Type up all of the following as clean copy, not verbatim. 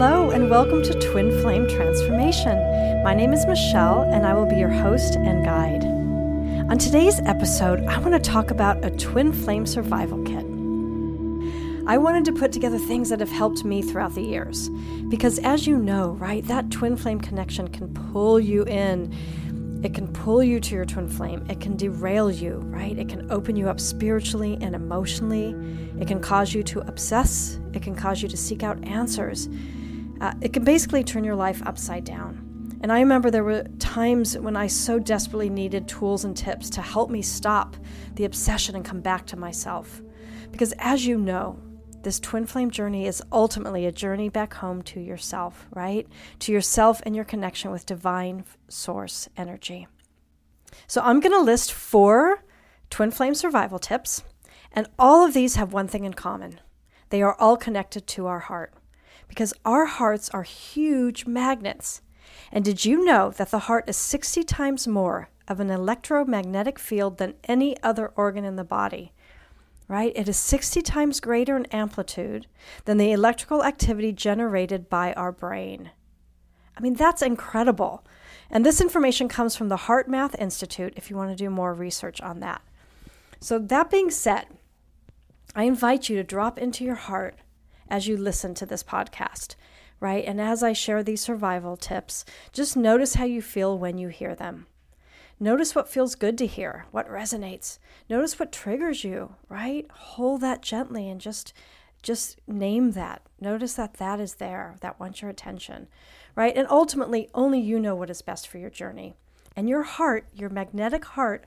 Hello and welcome to Twin Flame Transformation. My name is Michelle and I will be your host and guide. On today's episode, I want to talk about a Twin Flame survival kit. I wanted to put together things that have helped me throughout the years because as you know, right, that Twin Flame connection can pull you in. It can pull you to your Twin Flame. It can derail you, right? It can open you up spiritually and emotionally. It can cause you to obsess. It can cause you to seek out answers. It can basically turn your life upside down. And I remember there were times when I so desperately needed tools and tips to help me stop the obsession and come back to myself. Because as you know, this Twin Flame journey is ultimately a journey back home to yourself, right? To yourself and your connection with divine source energy. So I'm going to list 4 Twin Flame survival tips, and all of these have one thing in common. They are all connected to our heart, because our hearts are huge magnets. And did you know that the heart is 60 times more of an electromagnetic field than any other organ in the body? Right? It is 60 times greater in amplitude than the electrical activity generated by our brain. I mean, that's incredible. And this information comes from the HeartMath Institute if you want to do more research on that. So that being said, I invite you to drop into your heart as you listen to this podcast, right? And as I share these survival tips, just notice how you feel when you hear them. Notice what feels good to hear, what resonates. Notice what triggers you, right? Hold that gently and just name that. Notice that that is there, that wants your attention, right? And ultimately, only you know what is best for your journey. And your heart, your magnetic heart,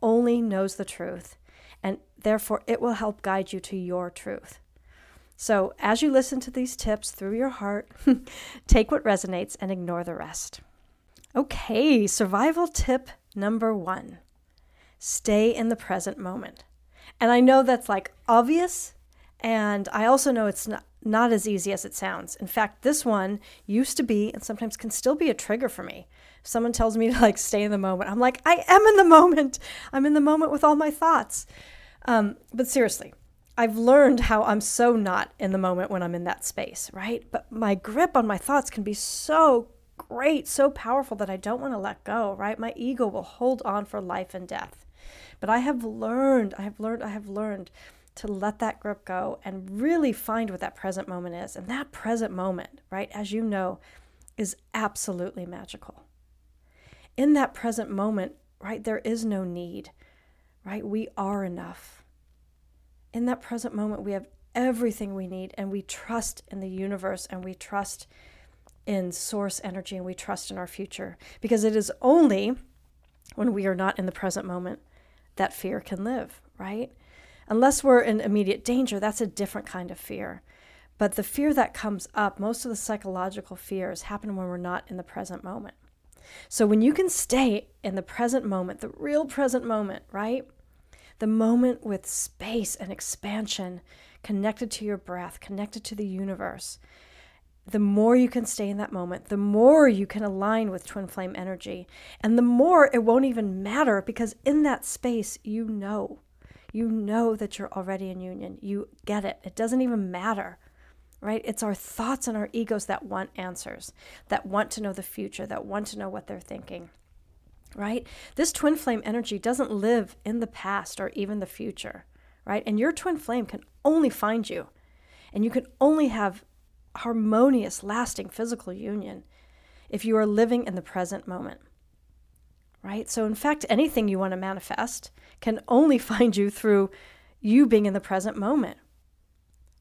only knows the truth. And therefore, it will help guide you to your truth. So as you listen to these tips through your heart, take what resonates and ignore the rest. Okay, survival tip number 1, stay in the present moment. And I know that's like obvious, and I also know it's not as easy as it sounds. In fact, this one used to be, and sometimes can still be a trigger for me. If someone tells me to like stay in the moment, I'm like, I am in the moment. I'm in the moment with all my thoughts. But seriously, I've learned how I'm so not in the moment when I'm in that space, right? But my grip on my thoughts can be so great, so powerful that I don't want to let go, right? My ego will hold on for life and death. But I have learned to let that grip go and really find what that present moment is. And that present moment, right, as you know, is absolutely magical. In that present moment, right, there is no need, right? We are enough. In that present moment, we have everything we need, and we trust in the universe, and we trust in source energy, and we trust in our future, because it is only when we are not in the present moment that fear can live, right? Unless we're in immediate danger, that's a different kind of fear. But the fear that comes up, most of the psychological fears happen when we're not in the present moment. So when you can stay in the present moment, the real present moment, right? The moment with space and expansion, connected to your breath, connected to the universe, the more you can stay in that moment, the more you can align with Twin Flame energy, and the more it won't even matter, because in that space, you know that you're already in union. You get it. It doesn't even matter, right? It's our thoughts and our egos that want answers, that want to know the future, that want to know what they're thinking, right? This Twin Flame energy doesn't live in the past or even the future, right? And your Twin Flame can only find you, and you can only have harmonious, lasting physical union if you are living in the present moment, right? So in fact, anything you want to manifest can only find you through you being in the present moment,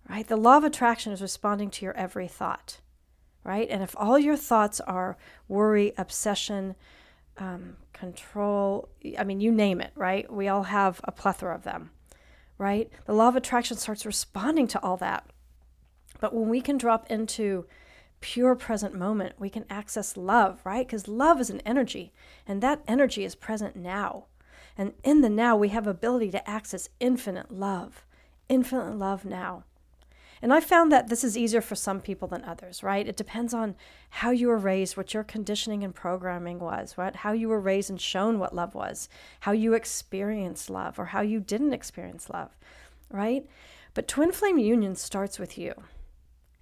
right? The law of attraction is responding to your every thought, right? And if all your thoughts are worry, obsession, control, I mean, you name it, right? We all have a plethora of them, right? The law of attraction starts responding to all that. But when we can drop into pure present moment, we can access love, right? Because love is an energy, and that energy is present now. And in the now, we have ability to access infinite love now. And I found that this is easier for some people than others, right? It depends on how you were raised, what your conditioning and programming was, right? How you were raised and shown what love was, how you experienced love, or how you didn't experience love, right? But Twin Flame union starts with you.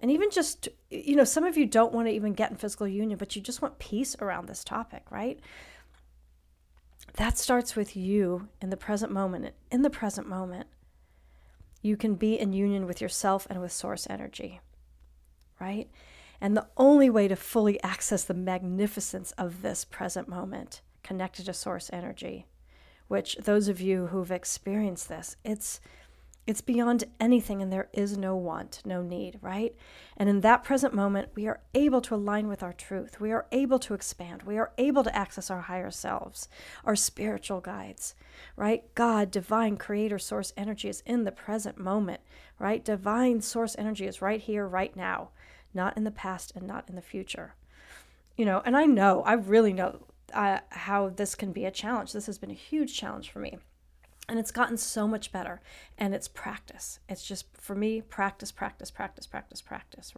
And even just, you know, some of you don't want to even get in physical union, but you just want peace around this topic, right? That starts with you in the present moment. And in the present moment, you can be in union with yourself and with source energy, right? And the only way to fully access the magnificence of this present moment connected to source energy, which those of you who've experienced this, it's beyond anything, and there is no want, no need, right? And in that present moment, we are able to align with our truth. We are able to expand. We are able to access our higher selves, our spiritual guides, right? God, divine creator source energy is in the present moment, right? Divine source energy is right here, right now, not in the past and not in the future. You know, and I know, I really know how this can be a challenge. This has been a huge challenge for me. And it's gotten so much better, and it's practice. It's just, for me, practice,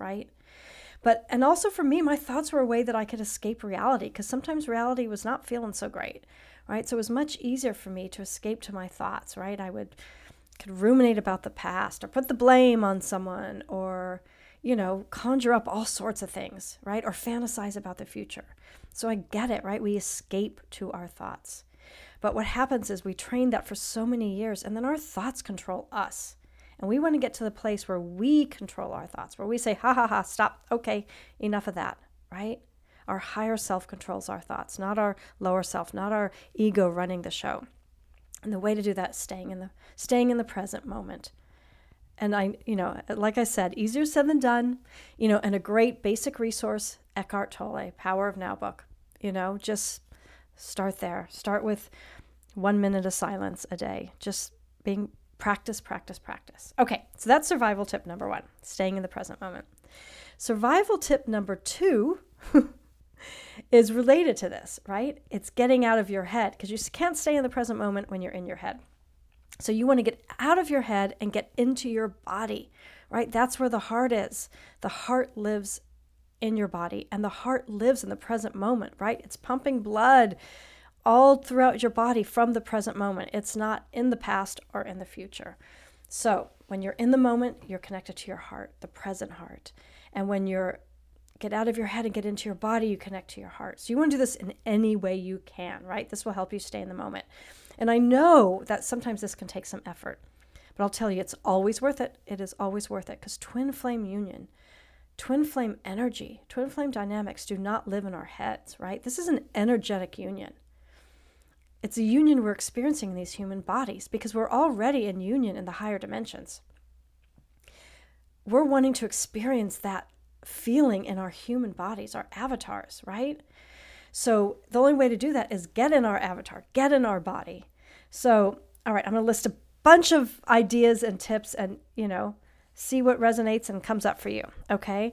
right? But, and also for me, my thoughts were a way that I could escape reality, because sometimes reality was not feeling so great, right? So it was much easier for me to escape to my thoughts, right? I could ruminate about the past, or put the blame on someone, or, you know, conjure up all sorts of things, right? Or fantasize about the future. So I get it, right? We escape to our thoughts. But what happens is we train that for so many years, and then our thoughts control us. And we want to get to the place where we control our thoughts, where we say, ha, ha, ha, stop, okay, enough of that, right? Our higher self controls our thoughts, not our lower self, not our ego running the show. And the way to do that is staying in the present moment. And I, you know, like I said, easier said than done, you know, and a great basic resource, Eckhart Tolle, Power of Now book, you know, just start there. Start with 1 minute of silence a day. Just being practice. Okay, so that's survival tip number one, staying in the present moment. Survival tip number two is related to this, right? It's getting out of your head, because you can't stay in the present moment when you're in your head. So you want to get out of your head and get into your body, right? That's where the heart is. The heart lives in your body, and the heart lives in the present moment, right? It's pumping blood all throughout your body from the present moment. It's not in the past or in the future. So when you're in the moment, you're connected to your heart, the present heart. And when you get out of your head and get into your body, you connect to your heart. So you want to do this in any way you can, right? This will help you stay in the moment. And I know that sometimes this can take some effort, but I'll tell you, it's always worth it. It is always worth it, because twin flame union, twin flame energy, twin flame dynamics do not live in our heads, right? This is an energetic union. It's a union we're experiencing in these human bodies, because we're already in union in the higher dimensions. We're wanting to experience that feeling in our human bodies, our avatars, right? So the only way to do that is get in our avatar, get in our body. So, all right, I'm going to list a bunch of ideas and tips, and, you know, see what resonates and comes up for you, okay?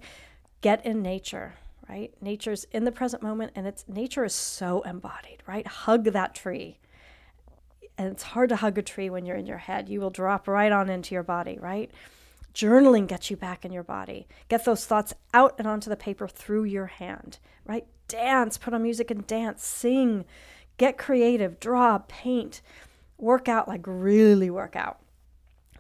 Get in nature, right? Nature's in the present moment, and nature is so embodied, right? Hug that tree. And it's hard to hug a tree when you're in your head. You will drop right on into your body, right? Journaling gets you back in your body. Get those thoughts out and onto the paper through your hand, right? Dance, put on music and dance, sing, get creative, draw, paint, work out, like really work out.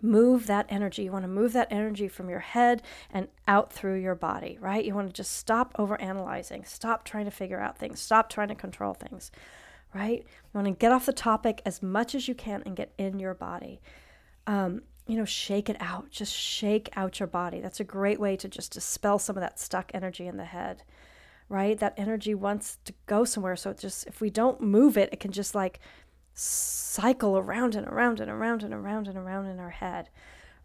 Move that energy. You want to move that energy from your head and out through your body, right? You want to just stop overanalyzing, stop trying to figure out things, stop trying to control things, right? You want to get off the topic as much as you can and get in your body. You know, shake it out. Just shake out your body. That's a great way to just dispel some of that stuck energy in the head, right? That energy wants to go somewhere. So it just, if we don't move it, it can just like cycle around and around and around and around and around in our head,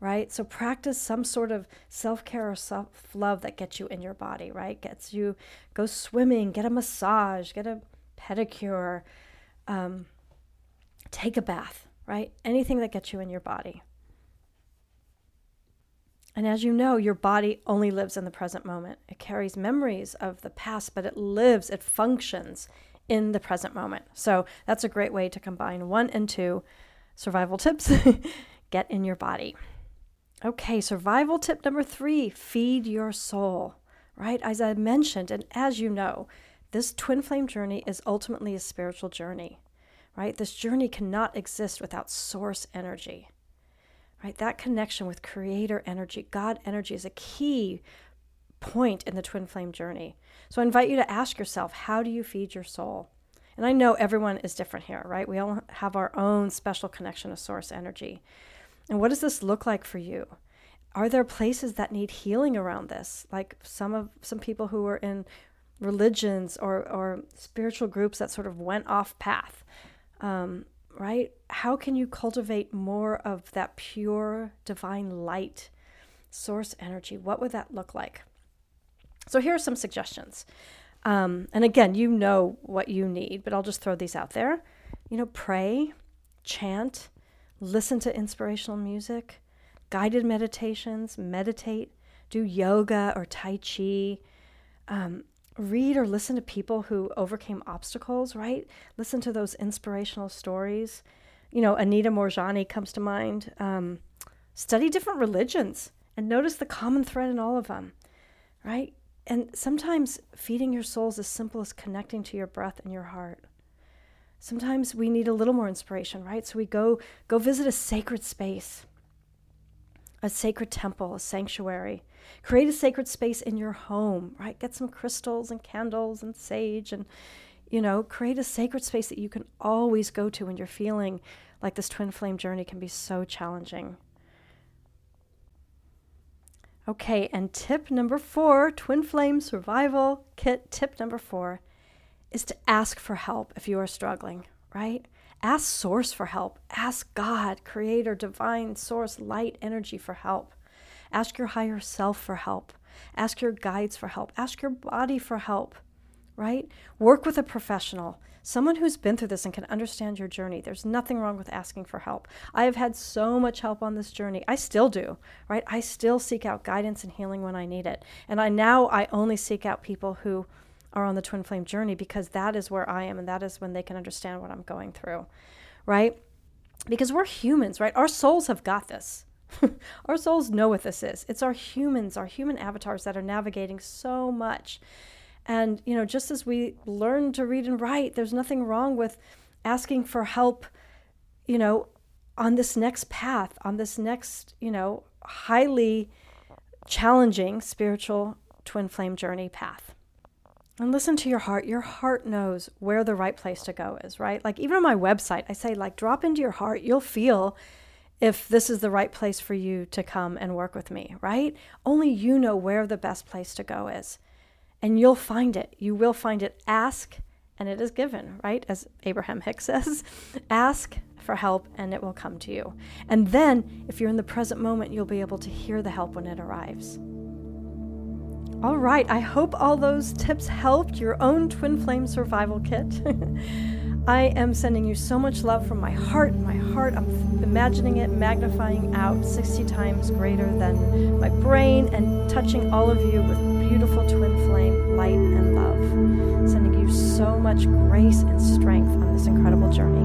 right? So practice some sort of self-care or self-love that gets you in your body, right? Gets you, go swimming, get a massage, get a pedicure, take a bath, right? Anything that gets you in your body. And as you know, your body only lives in the present moment. It carries memories of the past, but it lives, it functions in the present moment. So that's a great way to combine one and two survival tips. Get in your body. Okay, survival tip number three, feed your soul, right? As I mentioned, and as you know, this twin flame journey is ultimately a spiritual journey, right? This journey cannot exist without source energy, right? That connection with creator energy, God energy, is a key point in the twin flame journey. So I invite you to ask yourself, how do you feed your soul? And I know everyone is different here, right? We all have our own special connection to source energy. And what does this look like for you? Are there places that need healing around this? Like some people who are in religions or spiritual groups that sort of went off path, right? How can you cultivate more of that pure divine light, source energy? What would that look like? So here are some suggestions. And again, you know what you need, but I'll just throw these out there. You know, pray, chant, listen to inspirational music, guided meditations, meditate, do yoga or tai chi, read or listen to people who overcame obstacles, right? Listen to those inspirational stories. You know, Anita Morjani comes to mind. Study different religions and notice the common thread in all of them, right? And sometimes feeding your soul is as simple as connecting to your breath and your heart. Sometimes we need a little more inspiration, right? So we go visit a sacred space, a sacred temple, a sanctuary. Create a sacred space in your home, right? Get some crystals and candles and sage and, you know, create a sacred space that you can always go to when you're feeling like this twin flame journey can be so challenging. Okay, and tip number 4, twin flame survival kit tip number 4 is to ask for help if you are struggling, right? Ask source for help. Ask God, creator, divine, source, light, energy for help. Ask your higher self for help. Ask your guides for help. Ask your body for help, right? Work with a professional, someone who's been through this and can understand your journey. There's nothing wrong with asking for help. I have had so much help on this journey. I still do, right? I still seek out guidance and healing when I need it. And I only seek out people who are on the twin flame journey, because that is where I am, and that is when they can understand what I'm going through, right? Because we're humans, right? Our souls have got this. Our souls know what this is. It's our humans, our human avatars that are navigating so much. And, you know, just as we learn to read and write, there's nothing wrong with asking for help, you know, on this next path, on this next, you know, highly challenging spiritual twin flame journey path. And listen to your heart. Your heart knows where the right place to go is, right? Like even on my website, I say, like, drop into your heart. You'll feel if this is the right place for you to come and work with me, right? Only you know where the best place to go is. And you'll find it. You will find it. Ask, and it is given, right? As Abraham Hicks says, ask for help, and it will come to you. And then, if you're in the present moment, you'll be able to hear the help when it arrives. All right. I hope all those tips helped your own twin flame survival kit. I am sending you so much love from my heart. My heart, I'm imagining it magnifying out 60 times greater than my brain, and touching all of you with beautiful twin flame light and love. Sending you so much grace and strength on this incredible journey.